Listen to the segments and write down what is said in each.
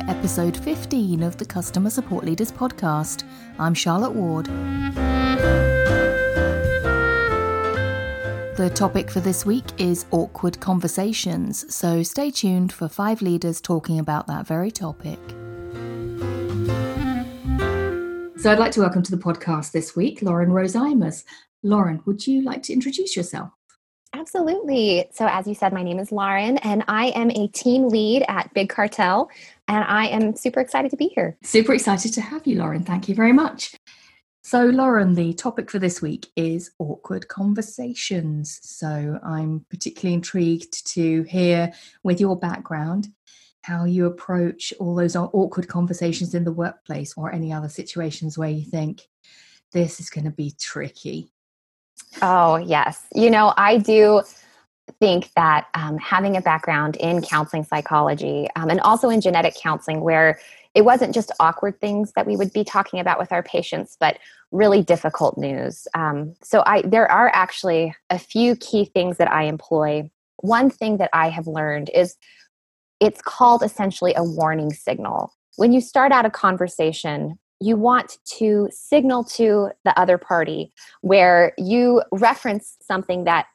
to episode 15 of the Customer Support Leaders podcast. I'm Charlotte Ward. The topic for this week is awkward conversations, so stay tuned for 5 leaders talking about that very topic. So I'd like to welcome to the podcast this week, Lauren Rosimus. Lauren, would you like to introduce yourself? Absolutely. So as you said, my name is Lauren and I am a team lead at Big Cartel, and I am super excited to be here. Super excited to have you, Lauren. Thank you very much. So Lauren, the topic for this week is awkward conversations. So I'm particularly intrigued to hear, with your background, how you approach all those awkward conversations in the workplace or any other situations where you think this is going to be tricky. Oh, yes. You know, I do think that having a background in counseling psychology and also in genetic counseling, where it wasn't just awkward things that we would be talking about with our patients, but really difficult news. So there are actually a few key things that I employ. One thing that I have learned is it's called essentially a warning signal. When you start out a conversation, you want to signal to the other party where you reference something that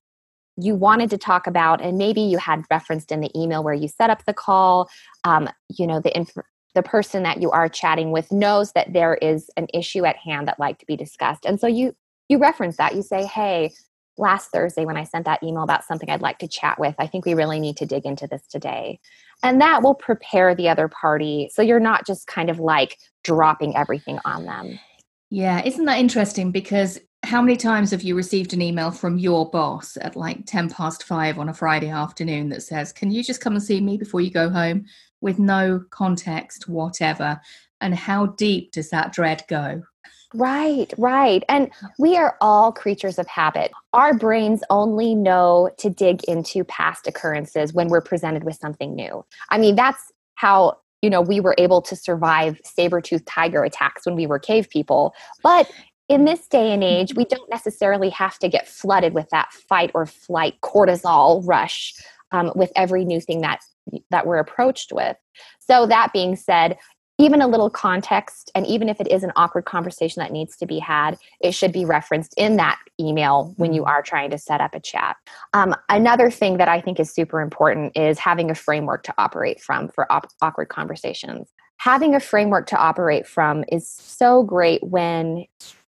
you wanted to talk about, and maybe you had referenced in the email where you set up the call. The person that you are chatting with knows that there is an issue at hand that like to be discussed, and so you reference that. You say, "Hey, last Thursday when I sent that email about something I'd like to chat with, I think we really need to dig into this today." And that will prepare the other party, so you're not just kind of like dropping everything on them. Yeah, isn't that interesting? Because how many times have you received an email from your boss at like 5:10 on a Friday afternoon that says, "Can you just come and see me before you go home?" with no context whatever. And how deep does that dread go? Right. And we are all creatures of habit. Our brains only know to dig into past occurrences when we're presented with something new. I mean, that's how, you know, we were able to survive saber-toothed tiger attacks when we were cave people. But in this day and age, we don't necessarily have to get flooded with that fight or flight cortisol rush with every new thing that we're approached with. So that being said, even a little context, and even if it is an awkward conversation that needs to be had, it should be referenced in that email when you are trying to set up a chat. Another thing that I think is super important is having a framework to operate from for awkward conversations. Having a framework to operate from is so great when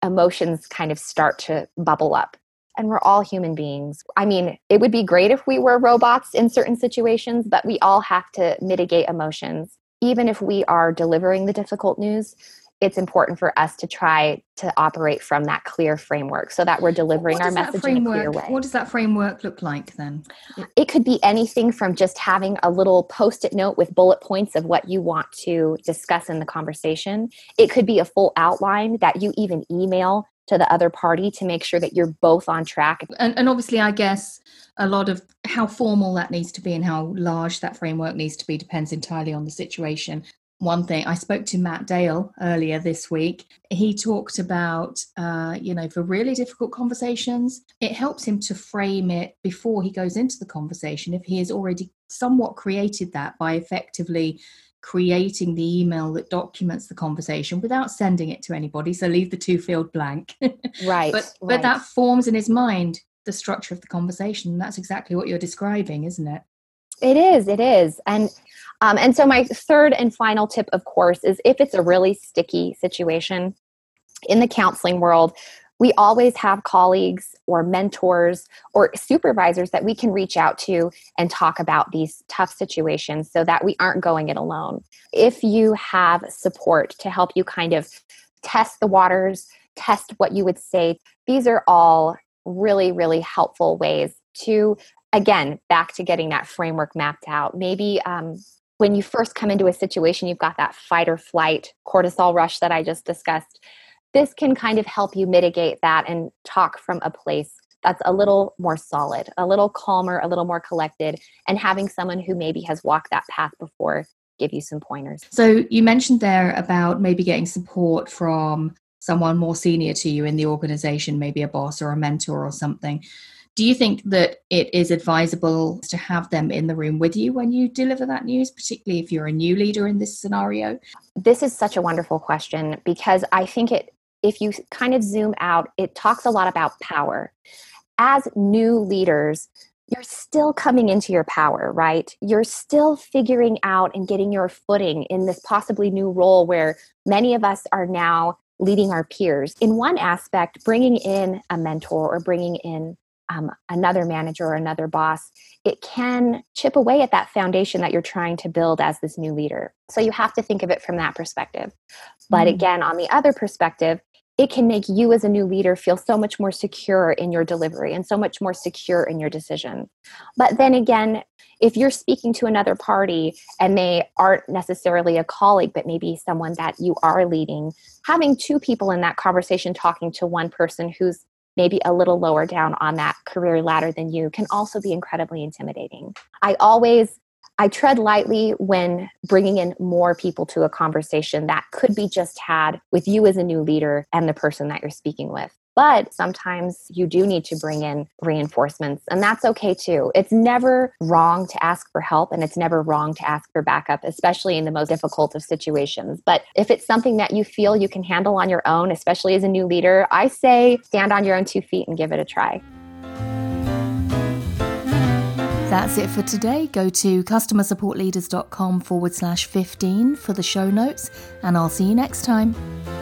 emotions kind of start to bubble up. And we're all human beings. I mean, it would be great if we were robots in certain situations, but we all have to mitigate emotions. Even if we are delivering the difficult news, it's important for us to try to operate from that clear framework so that we're delivering our message in a clear way. What does that framework look like then? It could be anything from just having a little post-it note with bullet points of what you want to discuss in the conversation. It could be a full outline that you even email to the other party to make sure that you're both on track. And obviously, I guess a lot of how formal that needs to be and how large that framework needs to be depends entirely on the situation. One thing, I spoke to Matt Dale earlier this week. He talked about, for really difficult conversations, it helps him to frame it before he goes into the conversation if he has already somewhat created that by effectively creating the email that documents the conversation without sending it to anybody. So leave the to field blank. Right. But that forms in his mind the structure of the conversation. That's exactly what you're describing, isn't it? It is. And so my third and final tip, of course, is if it's a really sticky situation in the counseling world, we always have colleagues or mentors or supervisors that we can reach out to and talk about these tough situations so that we aren't going it alone. If you have support to help you kind of test the waters, test what you would say, these are all really, really helpful ways to, again, back to getting that framework mapped out. Maybe when you first come into a situation, you've got that fight or flight cortisol rush that I just discussed. This can kind of help you mitigate that and talk from a place that's a little more solid, a little calmer, a little more collected, and having someone who maybe has walked that path before give you some pointers. So you mentioned there about maybe getting support from someone more senior to you in the organization, maybe a boss or a mentor or something. Do you think that it is advisable to have them in the room with you when you deliver that news, particularly if you're a new leader in this scenario? This is such a wonderful question, because I think if you kind of zoom out, it talks a lot about power. As new leaders, you're still coming into your power, right? You're still figuring out and getting your footing in this possibly new role where many of us are now leading our peers. In one aspect, bringing in a mentor or bringing in another manager or another boss, it can chip away at that foundation that you're trying to build as this new leader. So you have to think of it from that perspective. But again, on the other perspective, it can make you as a new leader feel so much more secure in your delivery and so much more secure in your decision. But then again, if you're speaking to another party and they aren't necessarily a colleague, but maybe someone that you are leading, having two people in that conversation talking to one person who's maybe a little lower down on that career ladder than you can also be incredibly intimidating. I tread lightly when bringing in more people to a conversation that could be just had with you as a new leader and the person that you're speaking with. But sometimes you do need to bring in reinforcements, and that's okay too. It's never wrong to ask for help, and it's never wrong to ask for backup, especially in the most difficult of situations. But if it's something that you feel you can handle on your own, especially as a new leader, I say stand on your own two feet and give it a try. That's it for today. Go to customersupportleaders.com/15 for the show notes, and I'll see you next time.